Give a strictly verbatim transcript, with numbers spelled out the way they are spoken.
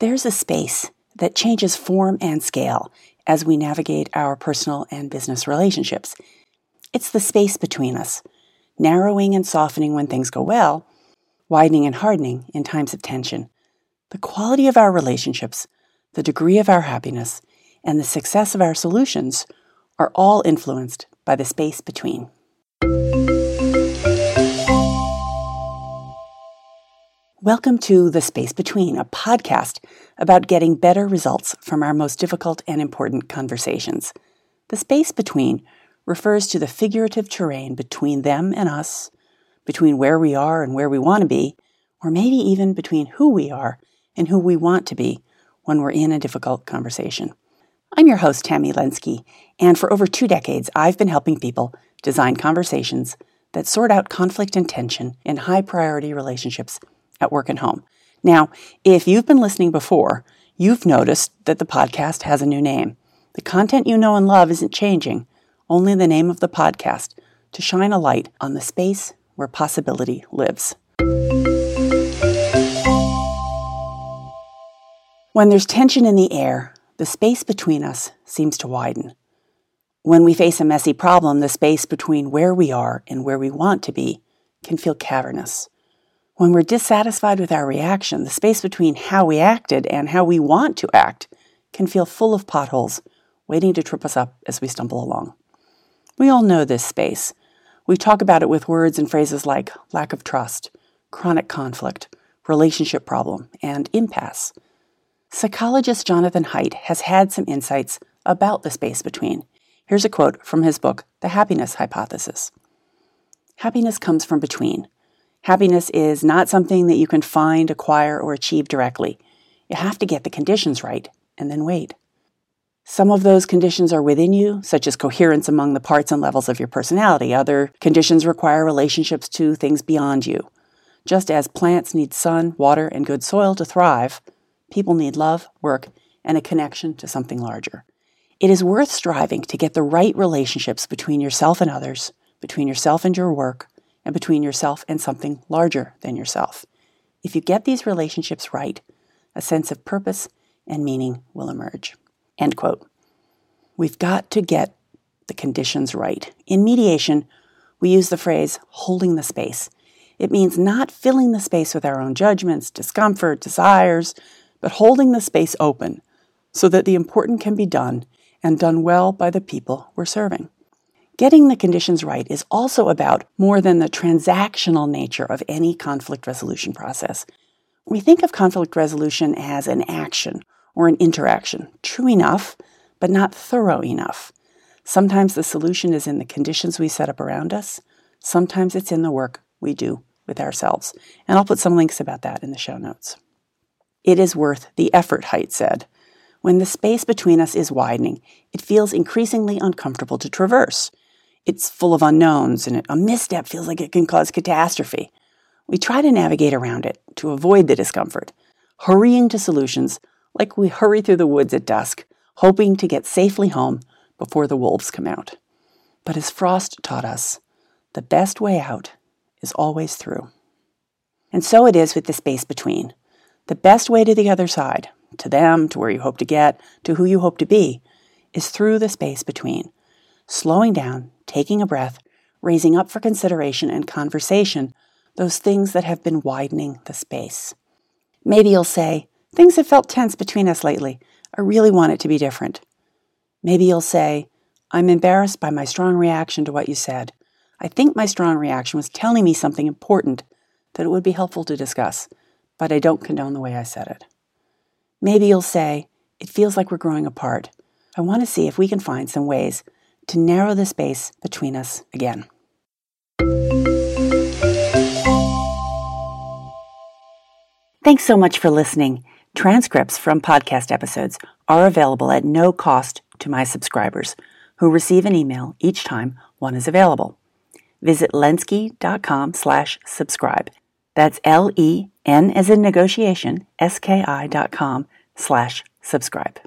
There's a space that changes form and scale as we navigate our personal and business relationships. It's the space between us, narrowing and softening when things go well, widening and hardening in times of tension. The quality of our relationships, the degree of our happiness, and the success of our solutions are all influenced by the space between. Welcome to The Space Between, a podcast about getting better results from our most difficult and important conversations. The space between refers to the figurative terrain between them and us, between where we are and where we want to be, or maybe even between who we are and who we want to be when we're in a difficult conversation. I'm your host, Tammy Lenski, and for over two decades, I've been helping people design conversations that sort out conflict and tension in high-priority relationships at work and home. Now, if you've been listening before, you've noticed that the podcast has a new name. The content you know and love isn't changing, only the name of the podcast, to shine a light on the space where possibility lives. When there's tension in the air, the space between us seems to widen. When we face a messy problem, the space between where we are and where we want to be can feel cavernous. When we're dissatisfied with our reaction, the space between how we acted and how we want to act can feel full of potholes, waiting to trip us up as we stumble along. We all know this space. We talk about it with words and phrases like lack of trust, chronic conflict, relationship problem, and impasse. Psychologist Jonathan Haidt has had some insights about the space between. Here's a quote from his book, The Happiness Hypothesis. Happiness comes from between. Happiness is not something that you can find, acquire, or achieve directly. You have to get the conditions right and then wait. Some of those conditions are within you, such as coherence among the parts and levels of your personality. Other conditions require relationships to things beyond you. Just as plants need sun, water, and good soil to thrive, people need love, work, and a connection to something larger. It is worth striving to get the right relationships between yourself and others, between yourself and your work, and between yourself and something larger than yourself. If you get these relationships right, a sense of purpose and meaning will emerge. End quote. We've got to get the conditions right. In mediation, we use the phrase holding the space. It means not filling the space with our own judgments, discomfort, desires, but holding the space open so that the important can be done and done well by the people we're serving. Getting the conditions right is also about more than the transactional nature of any conflict resolution process. We think of conflict resolution as an action or an interaction, true enough, but not thorough enough. Sometimes the solution is in the conditions we set up around us. Sometimes it's in the work we do with ourselves. And I'll put some links about that in the show notes. It is worth the effort, Haidt said. When the space between us is widening, it feels increasingly uncomfortable to traverse. It's full of unknowns, and a misstep feels like it can cause catastrophe. We try to navigate around it to avoid the discomfort, hurrying to solutions like we hurry through the woods at dusk, hoping to get safely home before the wolves come out. But as Frost taught us, the best way out is always through. And so it is with the space between. The best way to the other side, to them, to where you hope to get, to who you hope to be, is through the space between. Slowing down, taking a breath, raising up for consideration and conversation, those things that have been widening the space. Maybe you'll say, things have felt tense between us lately. I really want it to be different. Maybe you'll say, I'm embarrassed by my strong reaction to what you said. I think my strong reaction was telling me something important that it would be helpful to discuss, but I don't condone the way I said it. Maybe you'll say, it feels like we're growing apart. I want to see if we can find some ways to narrow the space between us again. Thanks so much for listening. Transcripts from podcast episodes are available at no cost to my subscribers, who receive an email each time one is available. Visit Lensky.com slash subscribe. That's L E N as in negotiation, S K I dot com slash subscribe.